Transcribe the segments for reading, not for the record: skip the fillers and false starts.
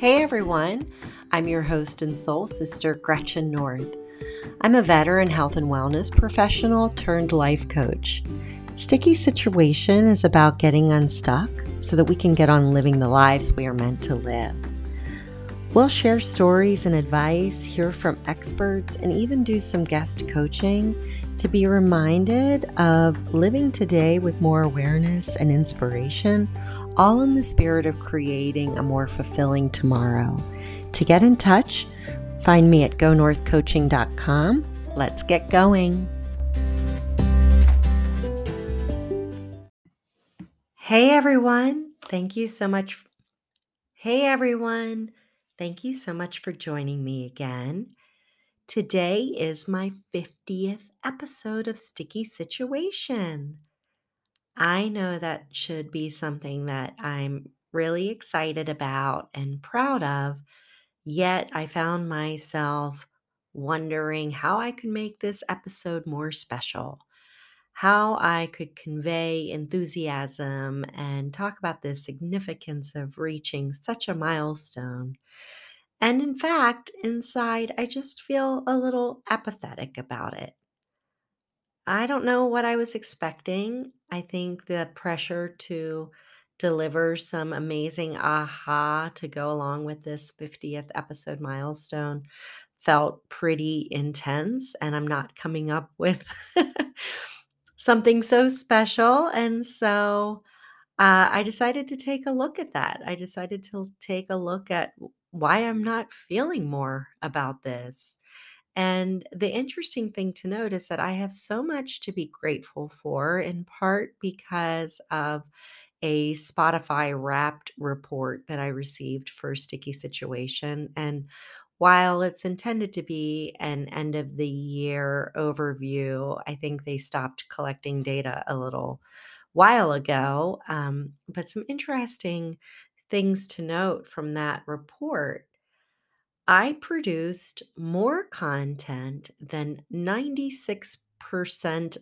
Hey everyone, I'm your host and soul sister, Gretchen North. I'm a veteran health and wellness professional turned life coach. Sticky Situation is about getting unstuck so that we can get on living the lives we are meant to live. We'll share stories and advice, hear from experts, and even do some guest coaching to be reminded of living today with more awareness and inspiration, all in the spirit of creating a more fulfilling tomorrow. To get in touch, find me at gonorthcoaching.com. Let's get going. Hey everyone, thank you so much for joining me again. Today is my 50th episode of Sticky Situation. I know that should be something that I'm really excited about and proud of, yet I found myself wondering how I could make this episode more special, how I could convey enthusiasm and talk about the significance of reaching such a milestone. And in fact, inside, I just feel a little apathetic about it. I don't know what I was expecting. I think the pressure to deliver some amazing aha to go along with this 50th episode milestone felt pretty intense, and I'm not coming up with something so special. And so I decided to take a look at that. I decided to take a look at why I'm not feeling more about this. And the interesting thing to note is that I have so much to be grateful for, in part because of a Spotify Wrapped report that I received for Sticky Situation. And while it's intended to be an end of the year overview, I think they stopped collecting data a little while ago. But some interesting things to note from that report. I produced more content than 96%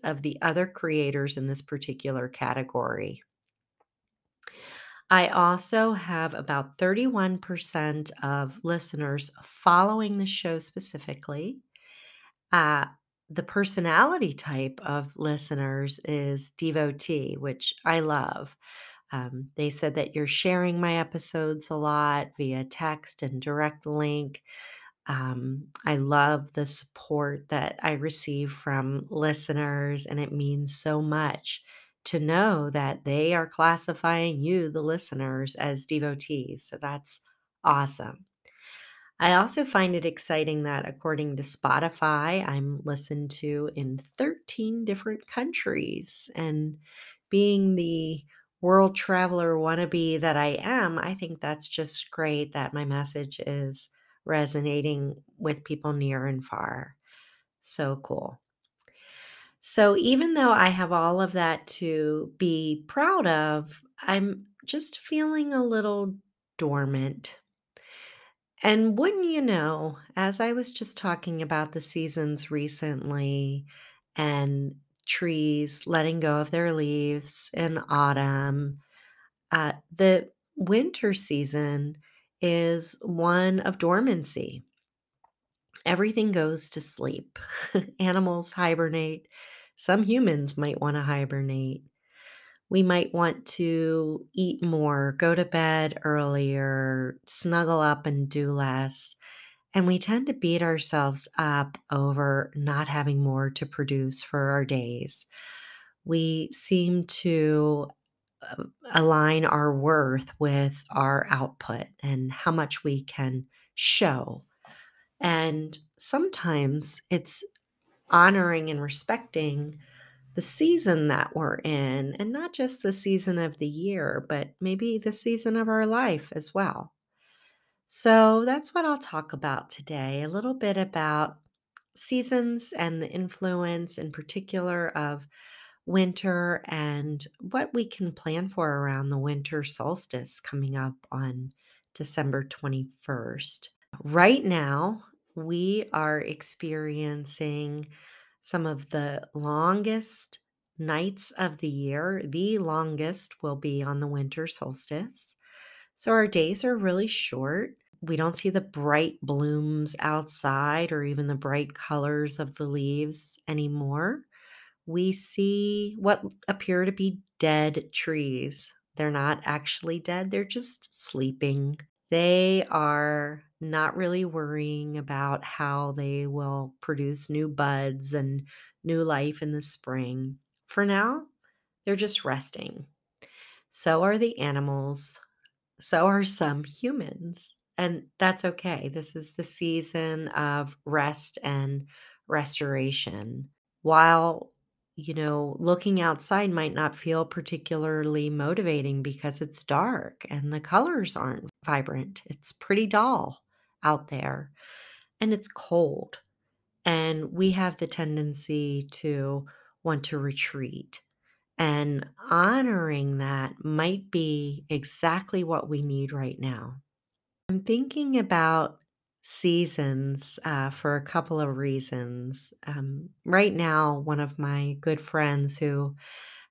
of the other creators in this particular category. I also have about 31% of listeners following the show specifically. The personality type of listeners is devotee, which I love. They said that you're sharing my episodes a lot via text and direct link. I love the support that I receive from listeners, and it means so much to know that they are classifying you, the listeners, as devotees. So that's awesome. I also find it exciting that according to Spotify, I'm listened to in 13 different countries, and being the world traveler wannabe that I am, I think that's just great that my message is resonating with people near and far. So cool. So even though I have all of that to be proud of, I'm just feeling a little dormant. And wouldn't you know, as I was just talking about the seasons recently and trees letting go of their leaves in autumn. The winter season is one of dormancy. Everything goes to sleep. Animals hibernate. Some humans might want to hibernate. We might want to eat more, go to bed earlier, snuggle up and do less. And we tend to beat ourselves up over not having more to produce for our days. We seem to align our worth with our output and how much we can show. And sometimes it's honoring and respecting the season that we're in, and not just the season of the year, but maybe the season of our life as well. So that's what I'll talk about today, a little bit about seasons and the influence in particular of winter and what we can plan for around the winter solstice coming up on December 21st. Right now, we are experiencing some of the longest nights of the year. The longest will be on the winter solstice. So our days are really short. We don't see the bright blooms outside or even the bright colors of the leaves anymore. We see what appear to be dead trees. They're not actually dead, they're just sleeping. They are not really worrying about how they will produce new buds and new life in the spring. For now, they're just resting. So are the animals. So are some humans. And that's okay. This is the season of rest and restoration. While, looking outside might not feel particularly motivating because it's dark and the colors aren't vibrant. It's pretty dull out there and it's cold. And we have the tendency to want to retreat. And honoring that might be exactly what we need right now. I'm thinking about seasons for a couple of reasons. Right now, one of my good friends who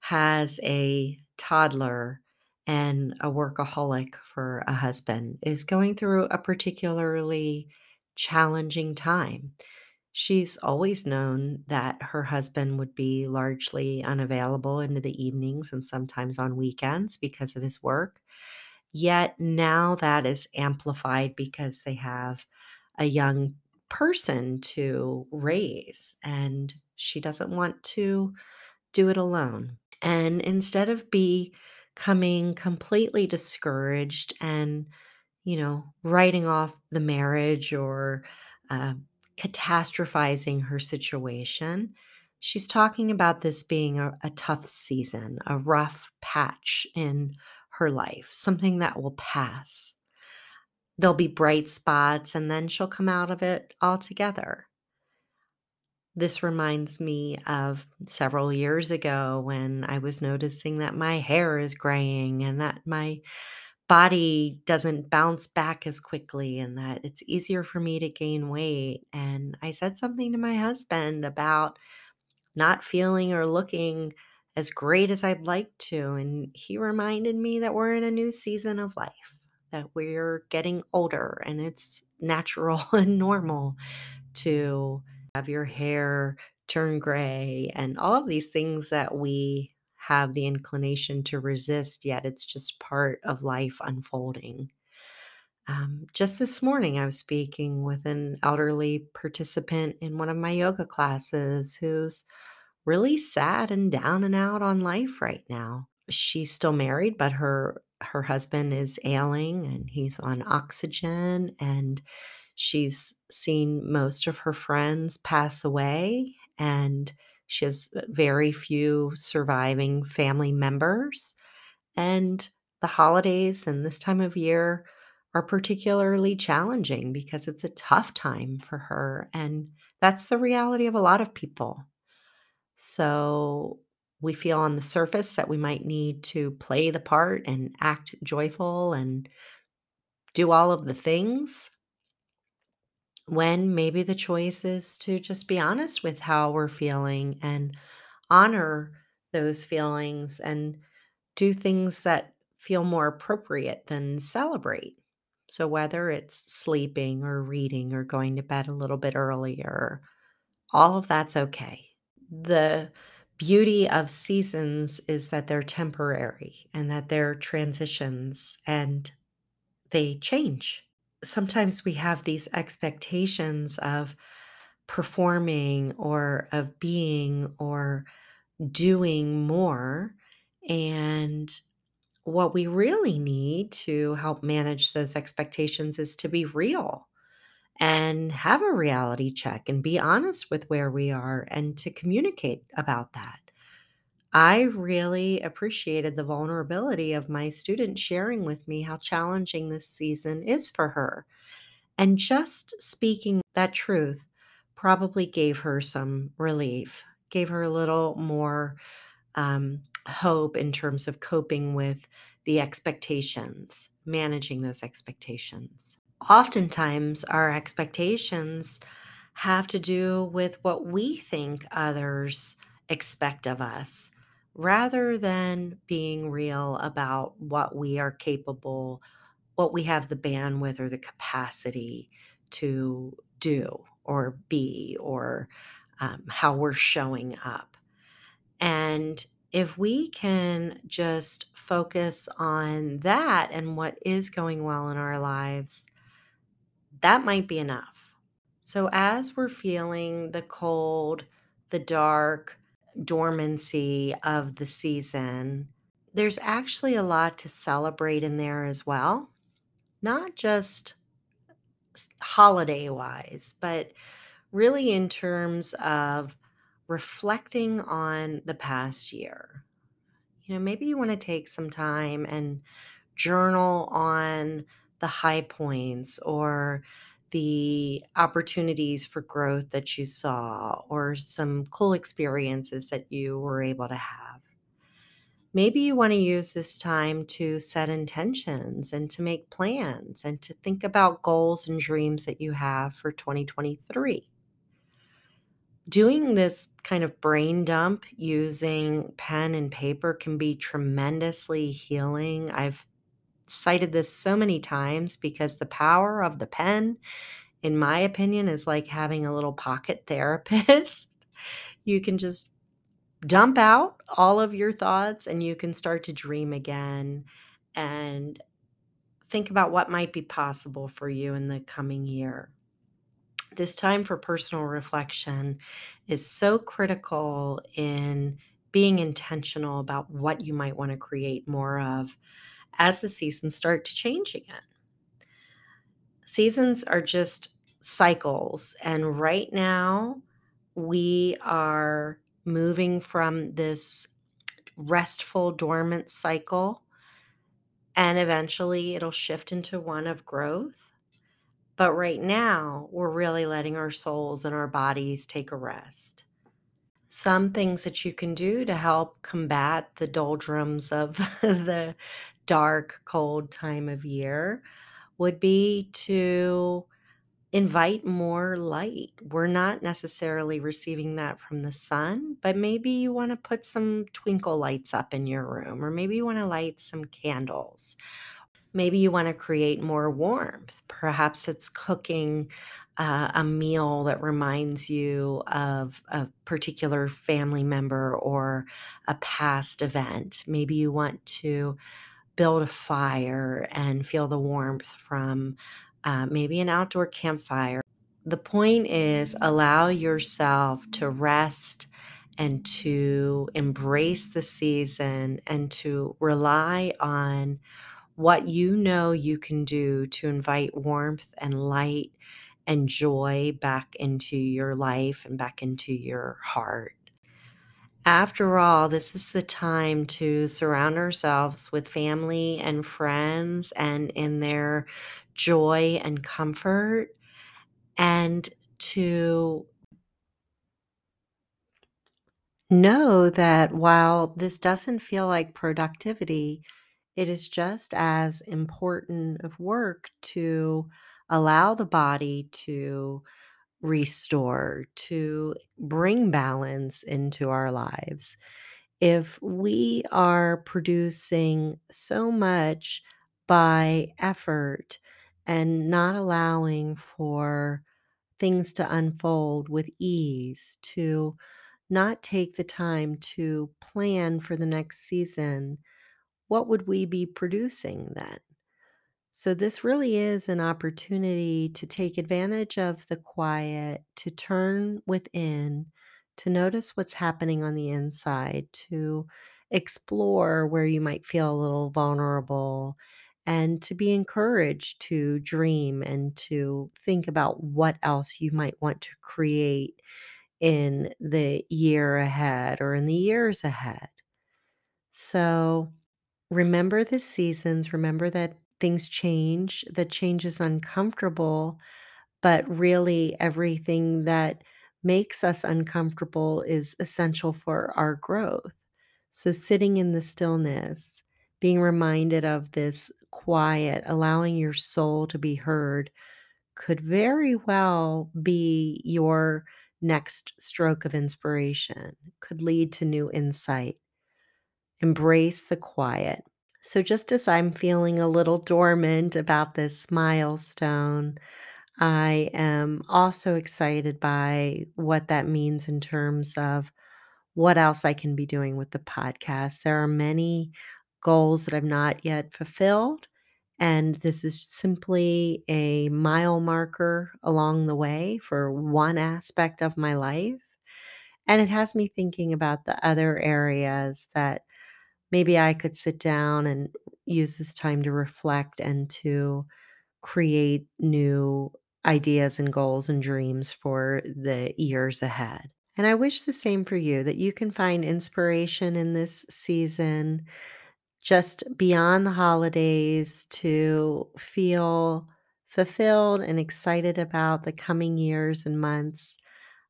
has a toddler and a workaholic for a husband is going through a particularly challenging time. She's always known that her husband would be largely unavailable into the evenings and sometimes on weekends because of his work. Yet now that is amplified because they have a young person to raise and she doesn't want to do it alone. And instead of becoming completely discouraged and, writing off the marriage or catastrophizing her situation, she's talking about this being a tough season, a rough patch in her life, something that will pass. There'll be bright spots, and then she'll come out of it altogether. This reminds me of several years ago when I was noticing that my hair is graying and that my body doesn't bounce back as quickly and that it's easier for me to gain weight. And I said something to my husband about not feeling or looking as great as I'd like to. And he reminded me that we're in a new season of life, that we're getting older and it's natural and normal to have your hair turn gray and all of these things that we have the inclination to resist, yet it's just part of life unfolding. Just this morning, I was speaking with an elderly participant in one of my yoga classes who's really sad and down and out on life right now. She's still married, but her husband is ailing and he's on oxygen, and she's seen most of her friends pass away, and she has very few surviving family members. And the holidays and this time of year are particularly challenging because it's a tough time for her. And that's the reality of a lot of people. So we feel on the surface that we might need to play the part and act joyful and do all of the things, when maybe the choice is to just be honest with how we're feeling and honor those feelings and do things that feel more appropriate than celebrate. So whether it's sleeping or reading or going to bed a little bit earlier, all of that's okay. The beauty of seasons is that they're temporary and that they're transitions and they change. Sometimes we have these expectations of performing or of being or doing more. And what we really need to help manage those expectations is to be real and have a reality check and be honest with where we are and to communicate about that. I really appreciated the vulnerability of my student sharing with me how challenging this season is for her. And just speaking that truth probably gave her some relief, gave her a little more hope in terms of coping with the expectations, managing those expectations. Oftentimes, our expectations have to do with what we think others expect of us, rather than being real about what we are capable what we have the bandwidth or the capacity to do or be, or how we're showing up. And if we can just focus on that and what is going well in our lives, that might be enough. So as we're feeling the cold, the dark, dormancy of the season, there's actually a lot to celebrate in there as well. Not just holiday-wise, but really in terms of reflecting on the past year. You know, maybe you want to take some time and journal on the high points or the opportunities for growth that you saw, or some cool experiences that you were able to have. Maybe you want to use this time to set intentions and to make plans and to think about goals and dreams that you have for 2023. Doing this kind of brain dump using pen and paper can be tremendously healing. I've cited this so many times because the power of the pen, in my opinion, is like having a little pocket therapist. You can just dump out all of your thoughts and you can start to dream again and think about what might be possible for you in the coming year. This time for personal reflection is so critical in being intentional about what you might want to create more of as the seasons start to change again. Seasons are just cycles. And right now we are moving from this restful, dormant cycle, and eventually it'll shift into one of growth. But right now we're really letting our souls and our bodies take a rest. Some things that you can do to help combat the doldrums of the dark, cold time of year would be to invite more light. We're not necessarily receiving that from the sun, but maybe you want to put some twinkle lights up in your room, or maybe you want to light some candles. Maybe you want to create more warmth. Perhaps it's cooking a meal that reminds you of a particular family member or a past event. Maybe you want to build a fire and feel the warmth from maybe an outdoor campfire. The point is, allow yourself to rest and to embrace the season and to rely on what you know you can do to invite warmth and light and joy back into your life and back into your heart. After all, this is the time to surround ourselves with family and friends and in their joy and comfort, and to know that while this doesn't feel like productivity, it is just as important of work to allow the body to restore, to bring balance into our lives. If we are producing so much by effort and not allowing for things to unfold with ease, to not take the time to plan for the next season, what would we be producing then? So this really is an opportunity to take advantage of the quiet, to turn within, to notice what's happening on the inside, to explore where you might feel a little vulnerable, and to be encouraged to dream and to think about what else you might want to create in the year ahead or in the years ahead. So remember the seasons. Remember that things change. The change is uncomfortable, but really everything that makes us uncomfortable is essential for our growth. So sitting in the stillness, being reminded of this quiet, allowing your soul to be heard, could very well be your next stroke of inspiration, could lead to new insight. Embrace the quiet. So, just as I'm feeling a little dormant about this milestone, I am also excited by what that means in terms of what else I can be doing with the podcast. There are many goals that I've not yet fulfilled, and this is simply a mile marker along the way for one aspect of my life. And it has me thinking about the other areas that maybe I could sit down and use this time to reflect and to create new ideas and goals and dreams for the years ahead. And I wish the same for you, that you can find inspiration in this season, just beyond the holidays, to feel fulfilled and excited about the coming years and months.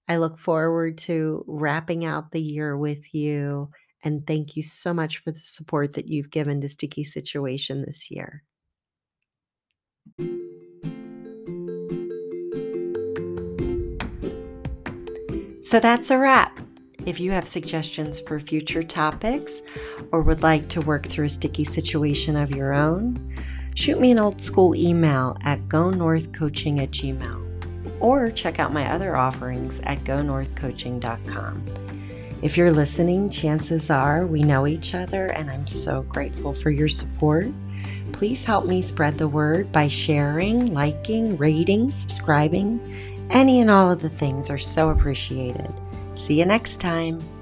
I look forward to wrapping out the year with you, and thank you so much for the support that you've given to Sticky Situation this year. So that's a wrap. If you have suggestions for future topics or would like to work through a sticky situation of your own, shoot me an old school email at gonorthcoaching@gmail.com or check out my other offerings at gonorthcoaching.com. If you're listening, chances are we know each other, and I'm so grateful for your support. Please help me spread the word by sharing, liking, rating, subscribing. Any and all of the things are so appreciated. See you next time.